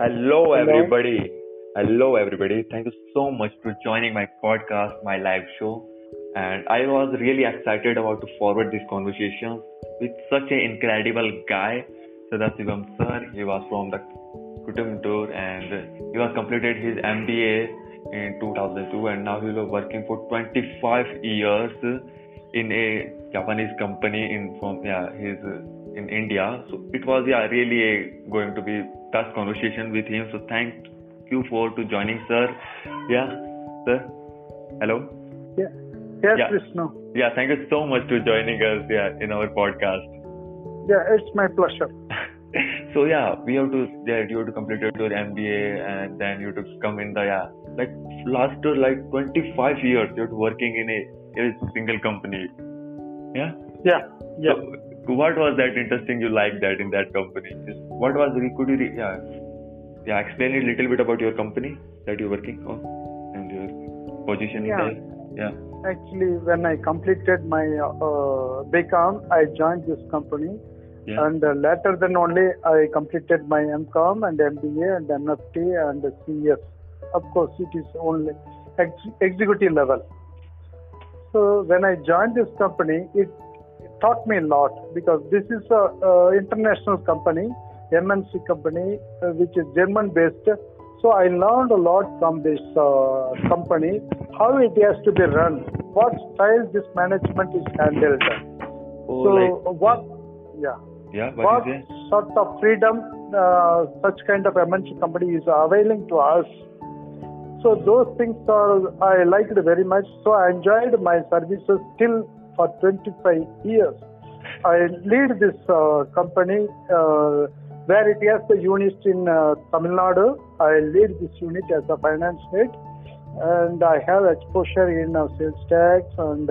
Hello, everybody. Hello, everybody. Thank you so much for joining my podcast, my live show. And I was really excited about to forward this conversation with such an incredible guy, Sadasivam sir. He was from the Kutum tour and he was completed his MBA in 2002 and now he was working for 25 years in a Japanese company in India. So it was really going to be tough conversation with him. So thank you for to joining, sir. Yeah, sir. Hello. Yeah. Yes, Krishna. Yeah, thank you so much for joining us in our podcast. Yeah, it's my pleasure. So you have to complete your MBA and then you have to come in the last 25 years you're working in a single company. Yeah. Yeah. Yeah. So what was that interesting you liked that in that company? What was explain a little bit about your company that you're working on and your position in there. Yeah. Actually, when I completed my BCom, I joined this company, and later than only I completed my MCom and MBA and MFT and CS. Of course, it is only executive level. So when I joined this company, it taught me a lot because this is a international company, MNC company, which is German based. So I learned a lot from this company, how it has to be run, what style this management is handled. Oh, what sort of freedom such kind of MNC company is availing to us. So those things I liked very much. So I enjoyed my services till for 25 years. I lead this company where it has the unit in Tamil Nadu. I lead this unit as a finance head, and I have exposure in sales tax and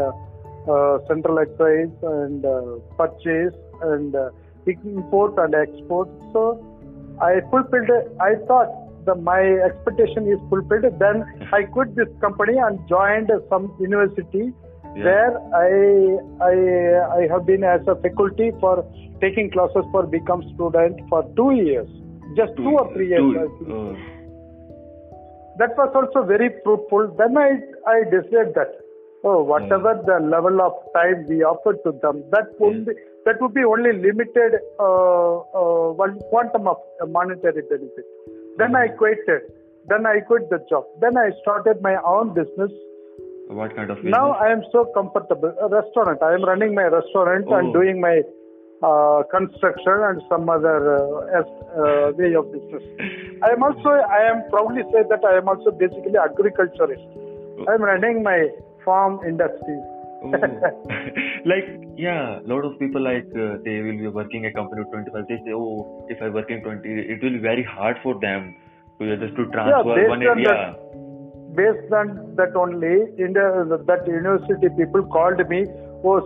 central excise and purchase and import and export. So I fulfilled. I thought my expectation is fulfilled. Then I quit this company and joined some university where I have been as a faculty for taking classes for become student for 2 years. Just 2 or 3 years. That was also very fruitful. Then I decided that, whatever the level of time we offered to them, that would be only limited one quantum of monetary benefit. Then I quit. Then I quit the job. Then I started my own business. What kind of business? Now I am so comfortable. A restaurant. I am running my restaurant and doing my construction and some other way of business. I am proudly say that I am also basically agriculturist. I am running my farm industry. A lot of people they will be working a company of 25. They say, if I work in 20, it will be very hard for them to transfer one area. Based on that only, that university people called me,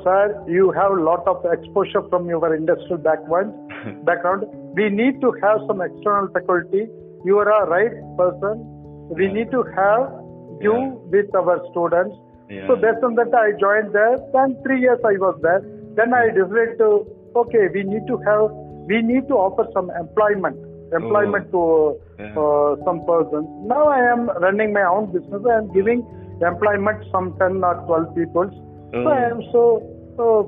sir, you have a lot of exposure from your industrial background. We need to have some external faculty. You are a right person. We need to have you with our students. Yeah. So based on that, I joined there. Then 3 years I was there. Then I decided we need to offer some employment to some persons. Now I am running my own business. I am giving employment some 10 or 12 people. So I am so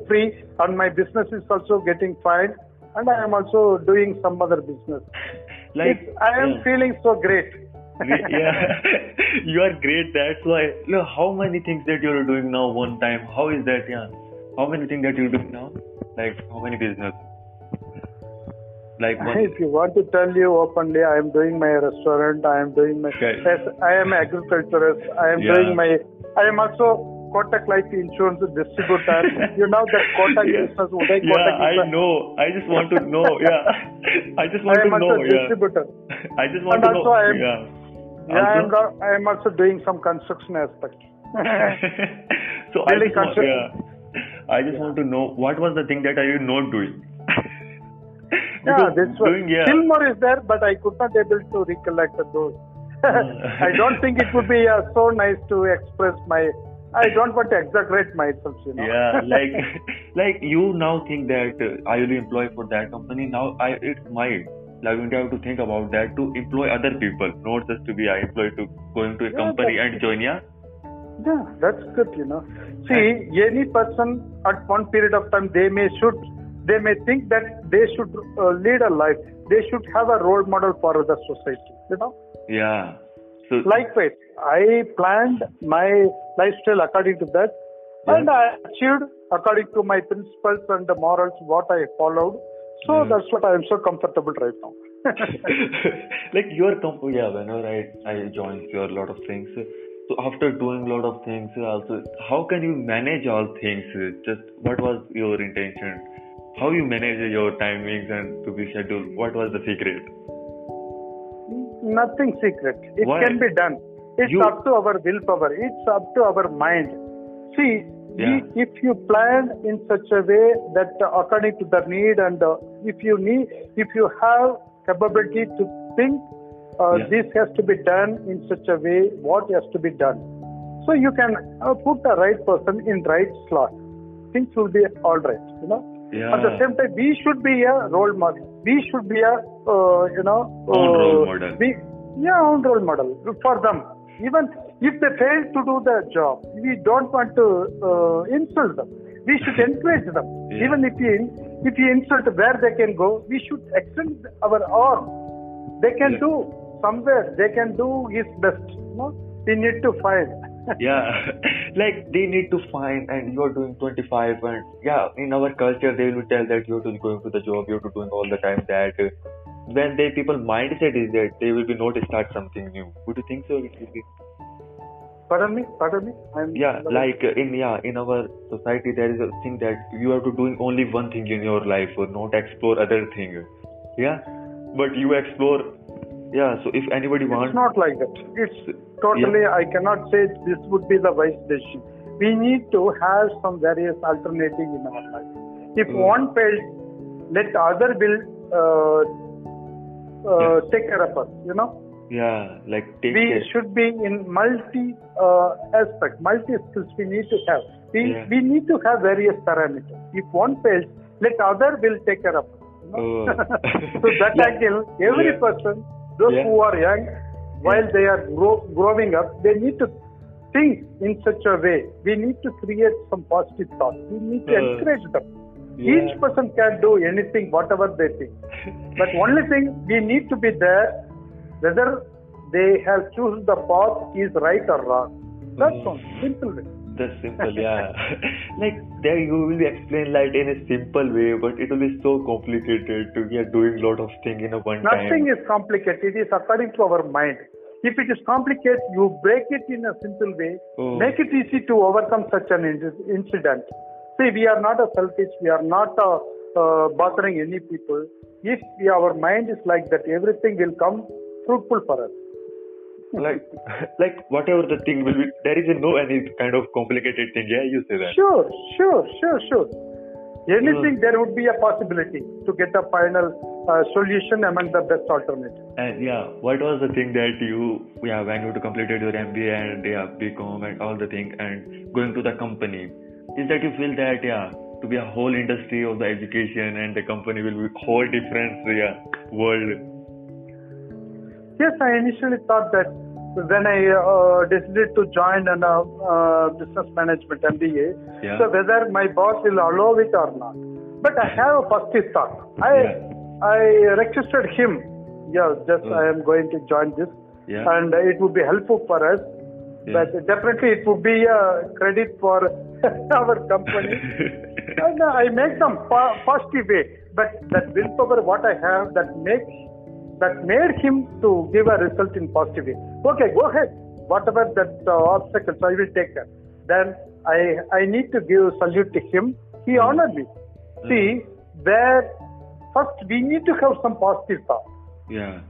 free, and my business is also getting fine, and I am also doing some other business. I am feeling so great. You are great. That's why. Look, how many things that you are doing now one time? How is that? Yeah, how many things that you do now? How many business? If you want to tell you openly, I am doing my restaurant. I am doing my. Okay. Yes, I am agriculturist. I am doing my. I am also Kotak Life Insurance distributor. You know that Kotak business. I know. I just want to know. I just want to know. I am also distributor. I just want to know. I am also doing some construction aspect. So really I just want to know what was the thing that are you not doing? Still more is there, but I could not able to recollect those. I don't think it would be so nice to express my. I don't want to exaggerate myself, you know. Yeah, you now think that I will be employed for that company. Now it's mine. like we have to think about that to employ other people, not just to be employed to going to a company and join. Yeah, that's good, you know. See, any person at one period of time, they may think that they should lead a life. They should have a role model for the society, you know. Yeah. So likewise, I planned my lifestyle according to that, and I achieved according to my principles and the morals what I followed. So that's what I am so comfortable right now. Like your company, whenever I joined your lot of things. So after doing a lot of things, also, how can you manage all things? Just what was your intention? How you manage your timings and to be scheduled? What was the secret? Nothing secret. It can be done. It's up to our willpower. It's up to our mind. See, if you plan in such a way that according to the need, and if you have capability to think, this has to be done in such a way, what has to be done. So you can put the right person in right slot. Things will be all right, you know. Yeah. At the same time, we should be a role model. We should be a, own role model. Own role model for them. Even if they fail to do their job, we don't want to insult them. We should encourage them. Yeah. Even if you insult where they can go, we should extend our arm. They can do somewhere. They can do his best. No? We need to find. Like they need to find, and you are doing 25, and in our culture they will tell that you have to go to the job, you have to doing all the time that. When they people mindset is that they will be not start something new. Would you think so? It will be. Pardon me. In our society there is a thing that you have to doing only one thing in your life, or not explore other thing. Yeah, but you explore. Yeah, so if anybody wants. It's not like that. It's totally. Yeah. I cannot say this would be the wise decision. We need to have some various alternatives in our life. If one fails, let other will. Take care of us, you know. Yeah, like take care. We should be in multi aspect, multi skills we need to have. We need to have various parameters. If one fails, let other will take care of us. You know? So that angle, every person, those who are young, while they are growing up, they need to think in such a way. We need to create some positive thoughts. We need to encourage them. Yeah. Each person can do anything, whatever they think. But only thing, we need to be there, whether they have chosen the path is right or wrong. That's all. Simple way. That's simple, Like, there you will explain like in a simple way, but it will be so complicated to be doing lot of things in a one time. Nothing is complicated. It is according to our mind. If it is complicated, you break it in a simple way. Oh. Make it easy to overcome such an incident. See, we are not selfish, we are not bothering any people. If our mind is like that, everything will come fruitful for us. like whatever the thing will be, there is no any kind of complicated thing, you say that? Sure. Anything, there would be a possibility to get a final solution among the best alternatives. And what was the thing that you, when you completed your MBA and BCom and all the thing and going to the company, is that you feel that to be a whole industry of the education and the company will be whole different world? Yes, I initially thought that when I decided to join an business management MBA, so whether my boss will allow it or not. But I have a positive thought. I requested him. I am going to join this, and it would be helpful for us. Yeah. But definitely it would be a credit for our company. And I make some positive way, but that willpower what I have that made him to give a result in positive way. Okay, go ahead, whatever that obstacles I will take care. Then I need to give salute to him. He honored me. See, there first we need to have some positive thoughts. Yeah,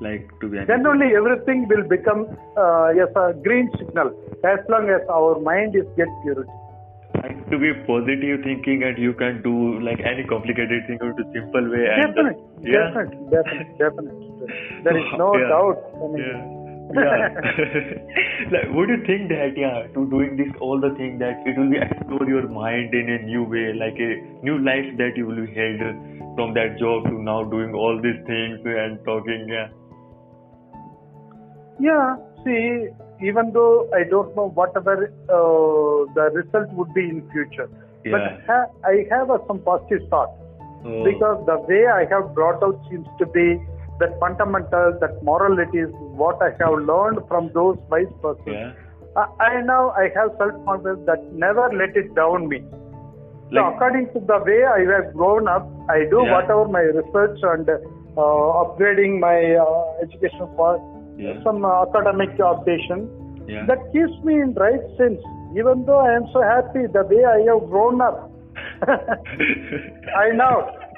like to be. Then only everything will become a green signal as long as our mind is get purity. And to be positive thinking, and you can do like any complicated thing in a simple way. Definitely. There is no doubt. I mean, Like, would you think that to doing this all the thing that it will be explore your mind in a new way, like a new life that you will be had from that job to now doing all these things and talking? See, even though I don't know whatever the result would be in future, but I have some positive thought because the way I have brought out seems to be that fundamental, that moralities, what I have learned from those wise persons. I now I have self-confidence that never let it down me. Like, so according to the way I have grown up, I do whatever my research and upgrading my education for some academic updation. That keeps me in right sense, even though I am so happy the way I have grown up.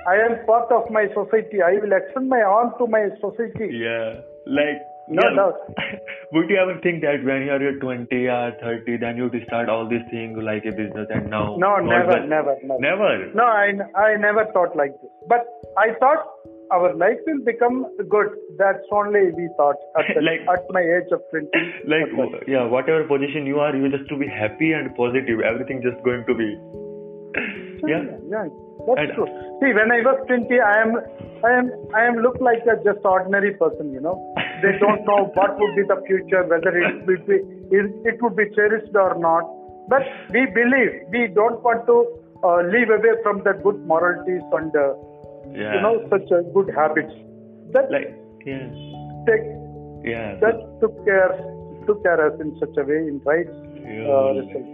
I am part of my society. I will extend my arm to my society. No doubt. Would you ever think that when you are 20 or 30, then you start all these things like a business and now? No, never. No, I never thought like this. But I thought our life will become good. That's only we thought at my age of 20. Like, whatever position you are, you just to be happy and positive. Everything just going to be. That's true. See, when I was 20, I am looked like a just ordinary person, you know. They don't know what would be the future, whether it would be cherished or not. But we believe, we don't want to live away from the good moralities and such good habits. That took care us in such a way in right results.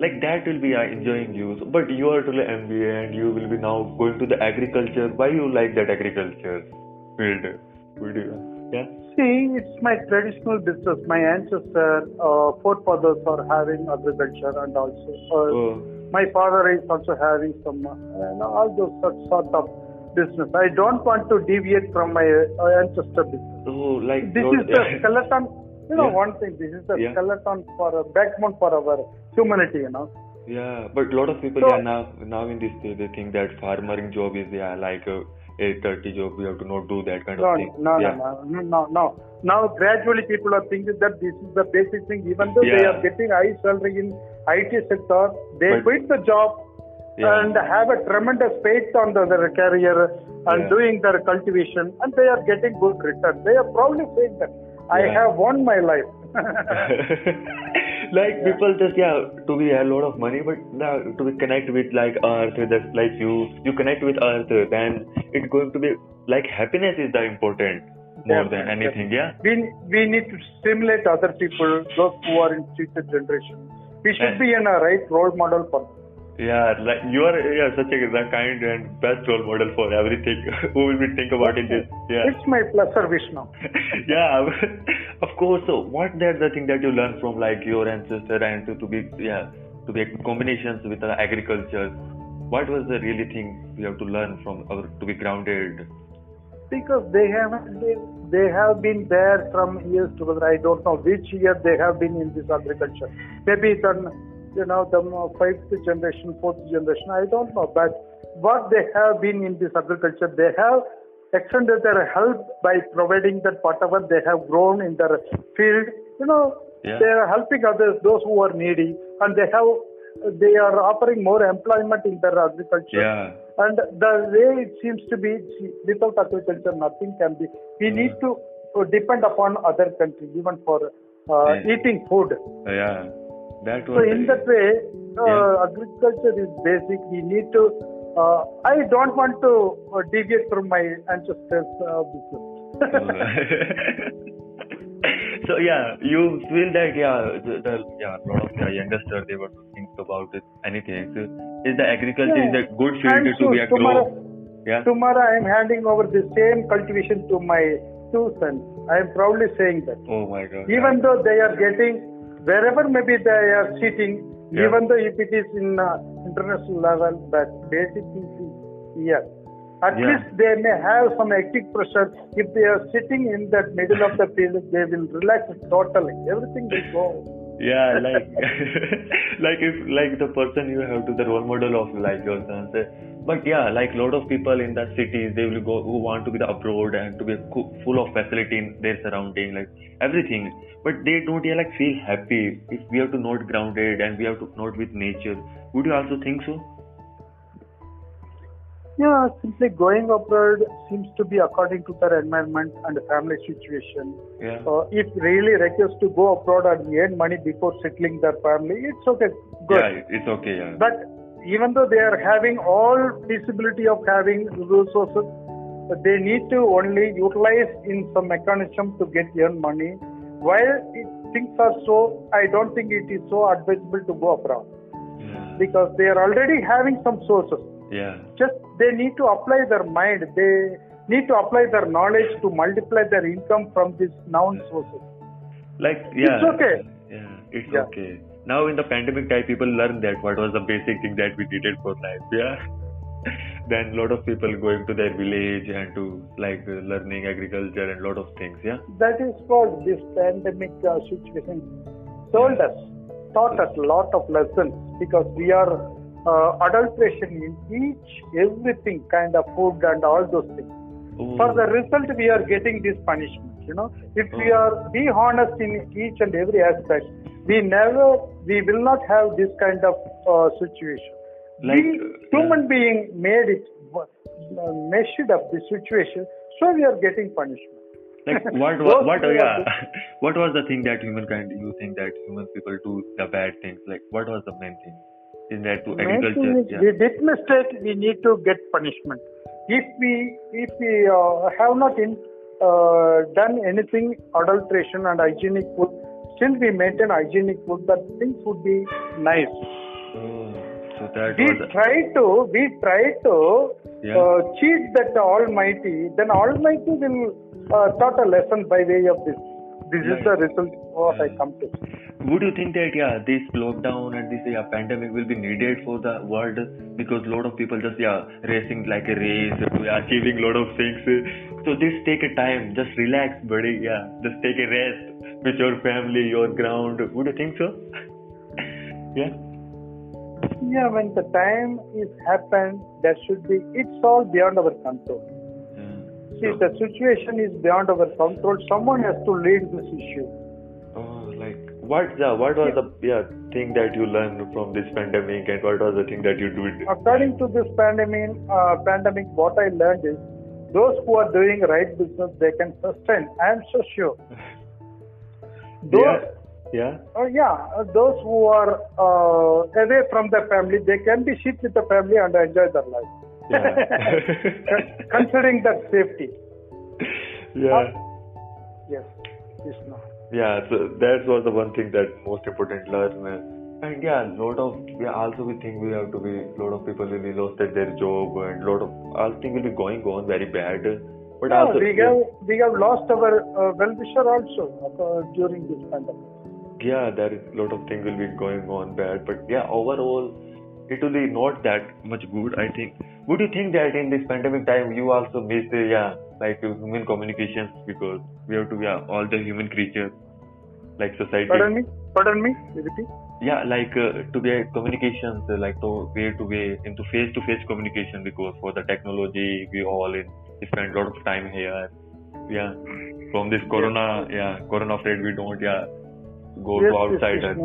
Like that will be enjoying you, but you are to the MBA and you will be now going to the agriculture. Why you like that agriculture field? See, it's my traditional business. My ancestors, forefathers are having agriculture, and also my father is also having some all those sort of business. I don't want to deviate from my ancestor business. The skeleton. One thing, this is the skeleton for a backbone for our humanity, but a lot of people now in this day, they think that farming job is like a dirty job, we have to not do that kind of thing. No. Now gradually people are thinking that this is the basic thing, even though they are getting high salary in IT sector, they quit the job and have a tremendous faith on their career and doing their cultivation, and they are getting good return. They are probably saying that I have won my life. People just to be a lot of money, but to be connect with like earth, just like you connect with earth, then it's going to be like happiness is the important more than anything. We need to stimulate other people, those who are in future generation. We should be in a right role model for them. You are such a kind and best role model for everything. Who will we think about in this? It's my pleasure, Vishnu. Of course. So what that the thing that you learn from like your ancestor and to be combinations with the agriculture? What was the really thing we have to learn from or to be grounded? Because they have been there from years together. I don't know which year they have been in this agriculture. Maybe it's the fifth generation, fourth generation, I don't know. But what they have been in this agriculture, they have extended their help by providing that whatever they have grown in their field, they are helping others, those who are needy, and they are offering more employment in their agriculture. And the way it seems to be, without agriculture, nothing can be. We need to depend upon other countries, even for eating food. Agriculture is basic. We need to. I don't want to deviate from my ancestors' business. You feel that a lot of the youngsters, they were thinking about it. Anything is the agriculture is a good field to be a grow. Tomorrow I am handing over the same cultivation to my two sons. I am proudly saying that. Oh my God! Even though they are getting. Wherever maybe they are sitting, even though if it is in international level, but basically here. At least they may have some hectic pressure. If they are sitting in that middle of the field, they will relax totally. Everything will go. Like if the person you have to the role model of like your son, But yeah, like a lot of people in the cities, they will go who want to be the abroad and to be full of facility in their surrounding, like everything. But they don't like feel happy if we have to not grounded and we have to not with nature. Would you also think so? Yeah, simply going abroad seems to be according to their environment and the family situation. Yeah. If really requires to go abroad and earn money before settling their family, it's okay. Good. Yeah, it's okay. Yeah. But even though they are having all feasibility of having resources, they need to only utilize in some mechanism to get earn money. While things are so, I don't think it is so advisable to go abroad. Yeah. Because they are already having some sources. Yeah. Just they need to apply their mind. They need to apply their knowledge to multiply their income from these known sources. Like, yeah. It's okay. Yeah, it's okay. Now in the pandemic time, people learn that what was the basic thing that we needed for life. Yeah. Then lot of people going to their village and to like learning agriculture and lot of things. Yeah. That is called this pandemic situation told us, taught us a lot of lessons, because we are adulteration in everything kind of food and all those things. Ooh. For the result, we are getting this punishment. You know, if we are be honest in each and every aspect, we will not have this kind of situation. Like, we human being made it measured up the situation, so we are getting punishment. Like what was the thing that humankind? You think that human people do the bad things? Like what was the main thing? In that to agriculture, we did mistake. We need to get punishment. If we have not done anything adulteration and hygienic food, still we maintain hygienic food, that things would be nice. Oh, so that we try to cheat that Almighty. Then Almighty will taught a lesson by way of this. This is the result of what I come to. Would you think that this lockdown and this pandemic will be needed for the world, because a lot of people just racing like a race, achieving a lot of things. So just take a time, just relax, buddy. Yeah, just take a rest with your family, your ground. Would you think so? Yeah. Yeah, when the time is happened, there should be. It's all beyond our control. See, the situation is beyond our control. Someone has to lead this issue. Oh, like what was the thing that you learned from this pandemic, and what was the thing that you did? According to this pandemic, what I learned is those who are doing right business, they can sustain. I am so sure. Those who are away from the family, they can be shipped with the family and enjoy their life. Yeah. Considering that safety. Yeah. Yes. Yes. No. Yeah. So that was the one thing that most important learn. And also we think we have to be. Lot of people will be lost at their job, and lot of all things will be going on very bad. But also we have lost our well-wisher also during this pandemic. Yeah, there is lot of things will be going on bad, but overall. It will be not that much good, I think. Would you think that in this pandemic time you also miss the human communications, because we have to be all the human creatures like society. Pardon me? Repeat. Yeah, to be communications into face-to-face communication, because for the technology we all spend a lot of time here. Yeah, from this corona afraid we don't go to outside and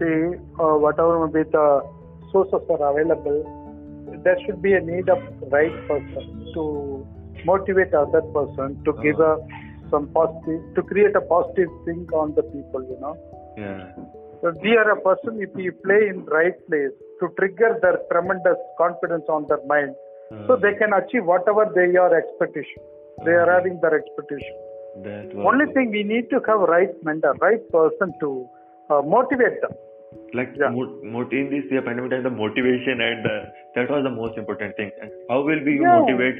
see, whatever may be the sources are available, there should be a need of right person to motivate other person to give to create a positive thing on the people, you know. Yeah. So we are a person, if we play in right place, to trigger their tremendous confidence on their mind, so they can achieve whatever they are expectation. They are having their expectation. Only thing we need to have right mentor, right person to motivate them. In this pandemic time, the motivation and that was the most important thing. And how will we motivate?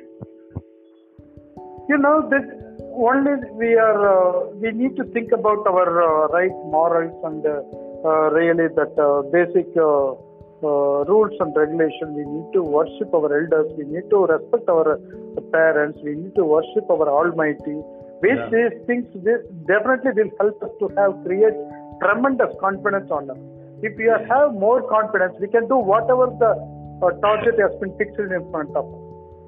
You know that only we need to think about our right morals and really that basic rules and regulations. We need to worship our elders. We need to respect our parents. We need to worship our Almighty. These things definitely will help us to create tremendous confidence on us. If we have more confidence, we can do whatever the or torture has been pictured in front of us.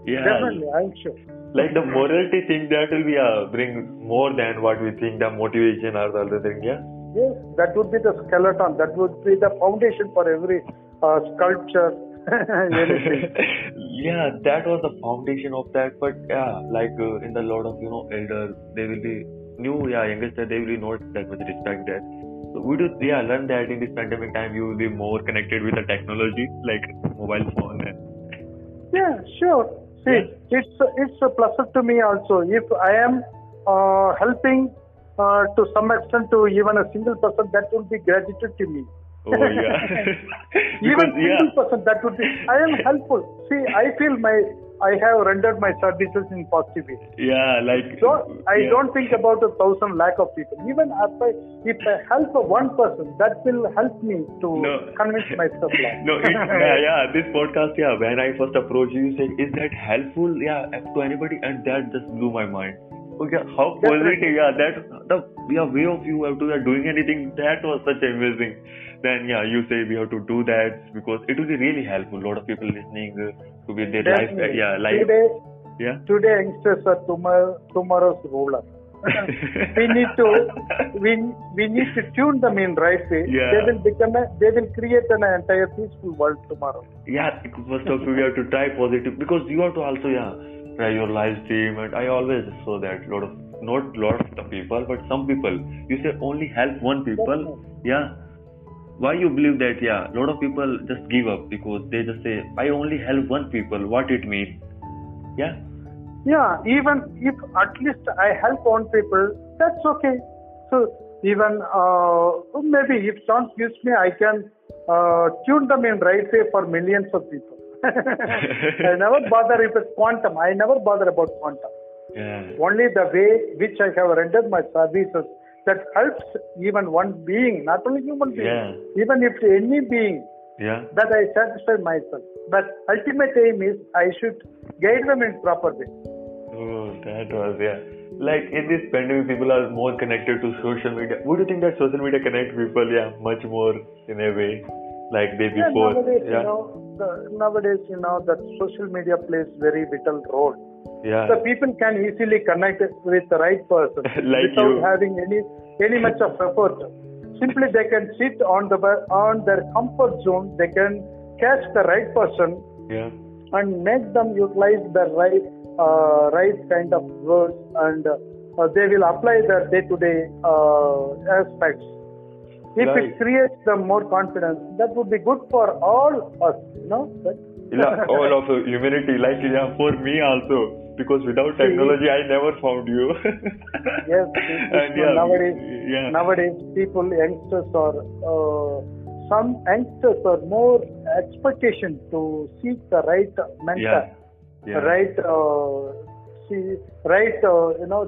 Yeah. Definitely, I'm sure. Like the morality thing, that will be bring more than what we think the motivation or the other thing, yeah? Yes, that would be the skeleton. That would be the foundation for every sculpture. Yeah, that was the foundation of that. But yeah, like in the lot of, elders, they will be new, youngest, they will be not that much respect that. So we do, learn that in this pandemic time, you will be more connected with the technology, like mobile phone. Yeah, sure. See, yeah. It's a pleasure to me also. If I am helping to some extent to even a single person, that will be gratitude to me. Oh, yeah. Even single person, that would be, I am helpful. See, I feel I have rendered my services in positive way. Yeah, like... I don't think about 1,000 lakh of people. Even if I help one person, that will help me to convince myself. No, this podcast, when I first approached you, you said, is that helpful, to anybody? And that just blew my mind. Okay, how positive, that the way of you have to doing anything, that was such amazing. Then, you say we have to do that because it will be really helpful. A lot of people listening to be their life. Today, youngsters are tomorrow's ruler. we need to tune them in right way. Yeah. They will create an entire peaceful world tomorrow. Yeah, first of all, we have to try positive because you have to also, try your live stream, and I always saw that not lot of the people, but some people. You say only help one people. Yeah. Why you believe that? Yeah, lot of people just give up because they just say, I only help one people. What it means? Yeah. Yeah. Even if at least I help one people, that's okay. So even maybe if someone gives me, I can tune them in right way for millions of people. I never bother if it's quantum. I never bother about quantum. Yeah. Only the way which I have rendered my services that helps even one being, not only human being, even if any being, that I satisfy myself. But ultimate aim is I should guide them in proper way. Oh, that was, like in this pandemic, people are more connected to social media. Would you think that social media connects people, much more in a way? Like day before. Nowadays, that social media plays very vital role. Yeah. So people can easily connect with the right person like without having any much of effort. Simply they can sit on their comfort zone. They can catch the right person and make them utilize the right kind of words, and they will apply their day-to-day aspects. If it creates them more confidence, that would be good for all us, all of humanity, for me also. Because without technology, I never found you. Yes, nowadays, people, youngsters some youngsters are more expectation to seek the right mentor,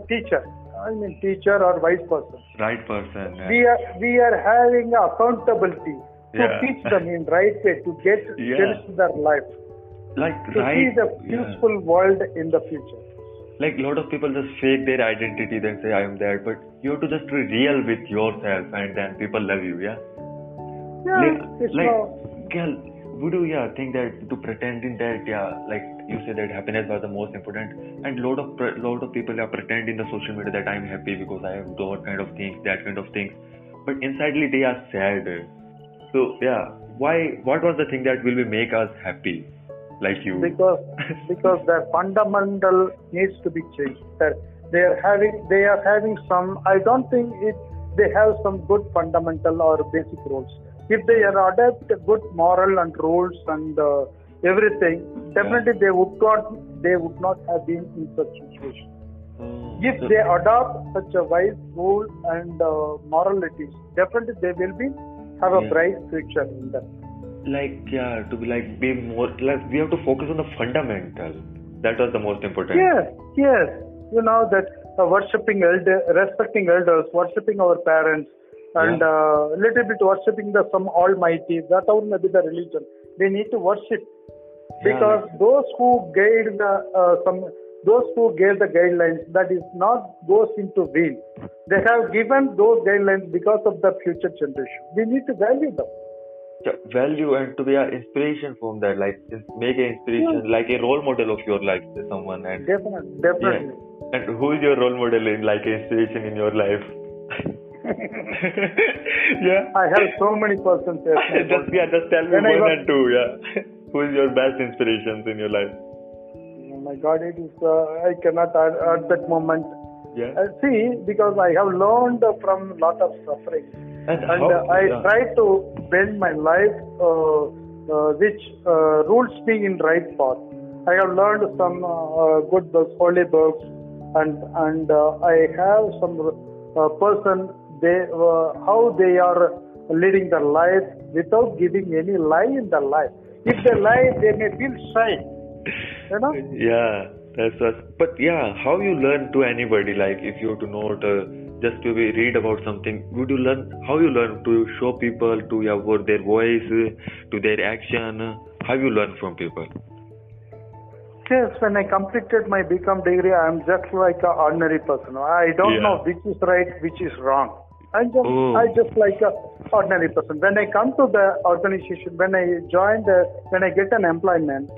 teacher. Teacher or vice versa. Right person. Yeah. We are having accountability to teach them in right way to get to their life. See the peaceful world in the future. Like a lot of people just fake their identity, then say I am that, but you have to just be real with yourself, and then people love you. Yeah. Yeah. Would you think that to pretend in that you say that happiness was the most important, and lot of people are pretend in the social media that I'm happy because I have done that kind of things, but inside they are sad. So why? What was the thing that will make us happy, like you? Because their fundamental needs to be changed. That they are having some. I don't think they have some good fundamental or basic rules. If they adopt good moral and rules and everything, definitely they would not have been in such situation. If they adopt such a wise rule and moralities, definitely they will have a bright future in them. We have to focus on the fundamental. That was the most important. Yes. Worshipping elders, respecting elders, worshipping our parents, and little bit worshipping some Almighty, that may be the religion. They need to worship because those who gave the guidelines, that is not goes into vain. They have given those guidelines because of the future generation. We need to value them. value and to be an inspiration from that, like just make an inspiration, yeah, like a role model of your life to someone. And definitely. Yeah. And who is your role model in like inspiration in your life? Yeah, I have so many persons. Just just tell me one and two. Yeah, who is your best inspirations in your life? Oh my God, it is I cannot at that moment. Yeah. See, because I have learned from lot of suffering, and I try to bend my life, which rules me in right path. I have learned some good books, holy books, and I have some person. They how they are living their life without giving any lie in their life. If they lie, they may feel shy. You know? Yeah, that's what. But yeah, how you learn to anybody? Like if you have to know just to be read about something, would you learn how you learn to show people to your their voice, to their action? How you learn from people? Yes, when I completed my BCom degree, I am just like an ordinary person. I don't know which is right, which is wrong. I just like a ordinary person. When I come to the organization, when I get an employment,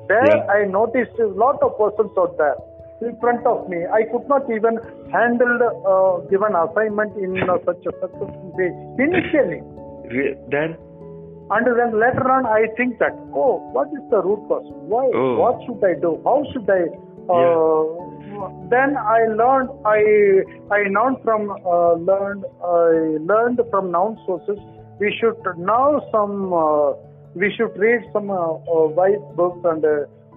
I noticed a lot of persons out there in front of me. I could not even handle given assignment in such a successful way initially. And then later on, I think that, what is the root cause? Why? Oh. What should I do? How should I? Then I learned. I learned from noun sources. We should know some. We should read some wise books and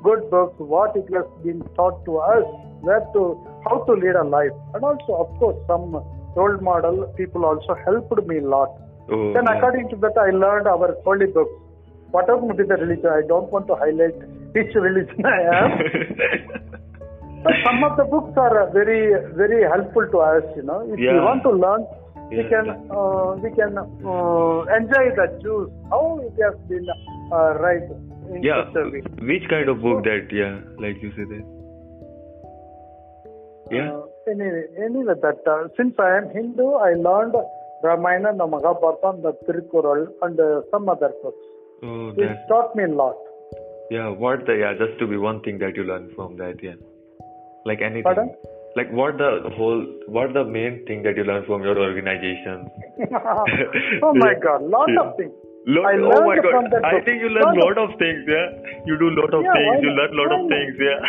good books. What it has been taught to us, how to lead a life, and also of course some role model people also helped me a lot. Oh, then according to that, I learned our holy books. Whatever may be the religion, I don't want to highlight which religion I am. But some of the books are very, very helpful to us. You know, if we want to learn, we can enjoy the juice. How it has been right in such a way. Which kind of book that? Yeah, like you said that. Yeah. Anyway, that since I am Hindu, I learned Ramayana, the Mahabharata, and the Tirukural, and some other books. It taught me a lot. Yeah, just to be one thing that you learn from that, yeah. Like anything. Pardon? Like what the main thing that you learn from your organization? Oh my God, lot of things. I learned from that book. I think you learn lot of things, yeah. You do lot of things. You learn lot of things, yeah.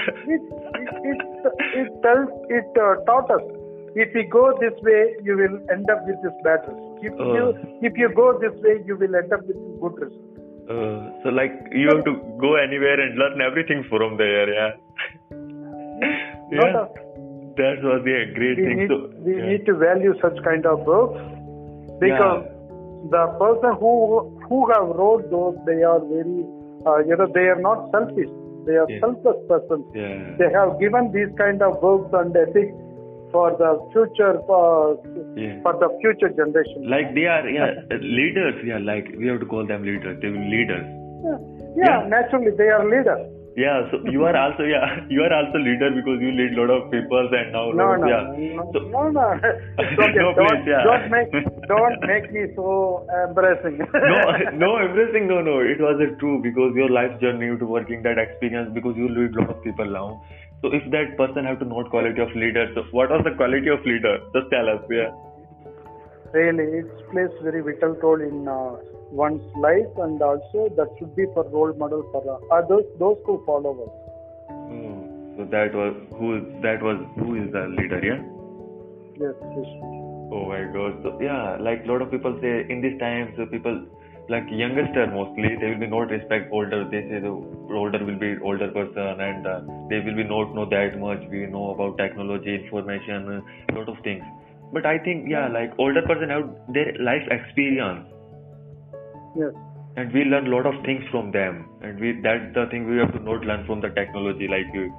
It taught us. If you go this way, you will end up with this bad result. If you go this way, you will end up with good result. So like you have to go anywhere and learn everything from there, yeah. Yeah. That was a great thing. We need to value such kind of books because the person who have wrote those, they are very they are not selfish. They are selfless persons. Yeah. They have given these kind of books and ethics for the future generation. Like they are leaders. Yeah, like we have to call them leaders. They will leaders. Yeah. Naturally they are leaders. Yeah, so you are also leader because you lead lot of papers and now. No. Don't make me so embarrassing. No, it was true because your life journey to working that experience because you lead lot of people now. So if that person have to note quality of leader, so what was the quality of leader? Just tell us, yeah. Really, it plays very vital role in one's life, and also that should be for role model for those who follow us. So that was who is the leader, yeah? Yes, yes. Oh my God! So yeah, like a lot of people say in these times, so people like youngster mostly they will be not respect older. They say the older will be older person, and they will be not know that much. We know about technology, information, a lot of things. But I think, like older person have their life experience. Yes. And we learn a lot of things from them. And that's the thing we have to not learn from the technology like you.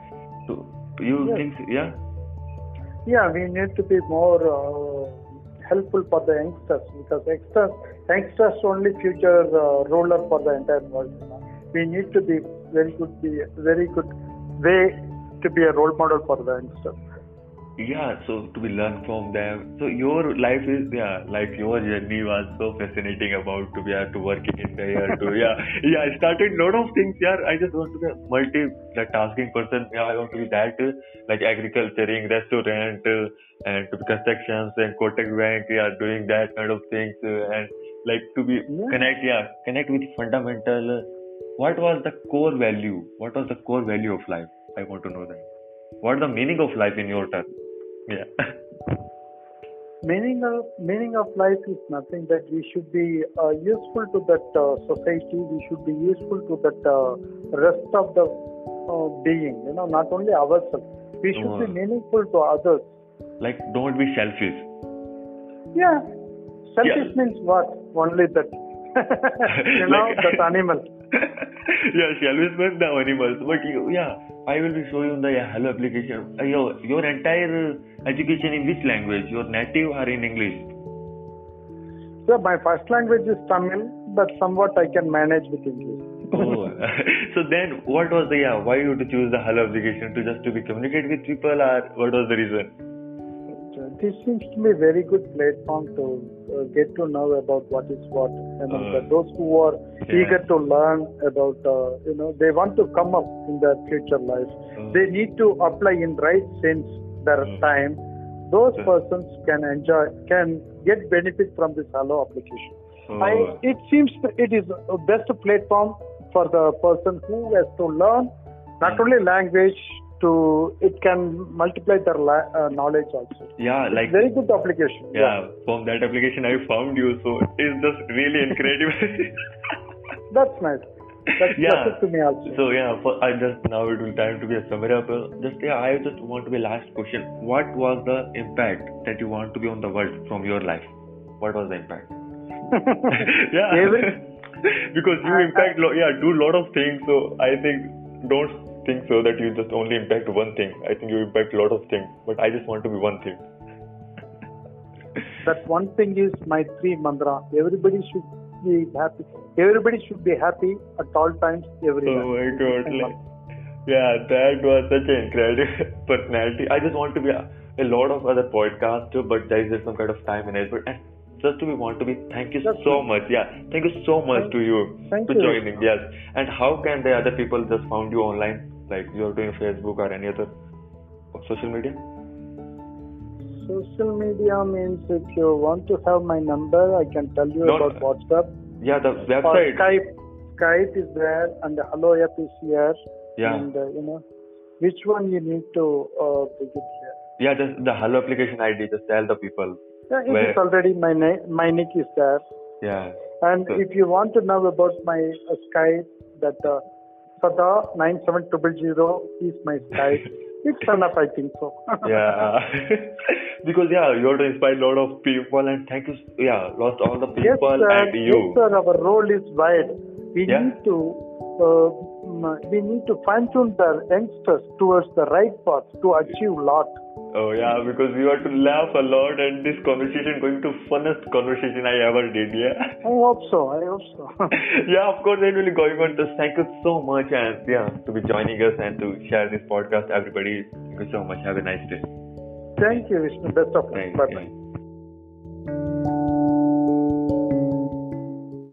So, you think, yeah? Yeah, we need to be more helpful for the youngsters because youngsters only future ruler for the entire world. We need to be very good way to be a role model for the youngsters. Yeah, so to be learned from them. So your life is, your journey was so fascinating about to be to working in the year to I started a lot of things. I just want to be multi-tasking person. I want to be that like agriculturing, restaurant, and to be constructions and Kotak Bank. Doing that kind of things and like to be connect with fundamental. What was the core value? What was the core value of life? I want to know that. What is the meaning of life in your term? Meaning of life is nothing that we should be useful to that society. We should be useful to that rest of the being. Not only ourselves. We should be meaningful to others. Like, don't be selfish. Yeah. Selfish means what? Only that. That animal. She always meant the animals. But I will be showing you the Hello application. Your entire education in which language? Your native or in English? So my first language is Tamil, but somewhat I can manage with English. So then what was the, why you to choose the Hello application? To just to be communicate with people, or what was the reason? This seems to be a very good platform to get to know about what is what. Those who are eager to learn about, they want to come up in their future life. They need to apply in right sense their time. Those persons can get benefit from this Hello application. It seems it is the best platform for the person who has to learn not only language, it can multiply their knowledge also. Like very good application. From that application I found you, so it's just really incredible. That's nice. That's it to me also. So I just now it will time to be a summary up. I just want to be last question. What was the impact that you want to be on the world from your life? What was the impact? Because you impact do a lot of things. So I think don't think so that you just only impact one thing. I think you impact a lot of things, but I just want to be one thing. That one thing is my 3 mantra. Everybody should be happy at all times, everywhere. Oh my God. That was such an incredible personality. I just want to be a lot of other podcasts, but there is some kind of time management. And just to be want to be thank you so much. Thank you so much to you for joining. And how can the other people just found you online? Like you are doing Facebook or any other social media? Social media means if you want to have my number, I can tell you about WhatsApp. The website. Or Skype is there, and the Hello app is here. And which one you need to pick it here? Just the Hello application ID. Just tell the people. It is already my nick is there. And if you want to know about my Skype, that Sada97000 is my Skype. It's enough, I think so. Because you have to inspire a lot of people, and thank you. Lost all the people and you. Yes, sir. Our role is wide. We need to fine tune the youngsters towards the right path to achieve lot. Because we have to laugh a lot, and this conversation going to funnest conversation I ever did. I hope so. Of course it will be going on. Just thank you so much, and to be joining us and to share this podcast. Everybody, thank you so much. Have a nice day. Thank you, Vishnu. Best of luck. Bye bye.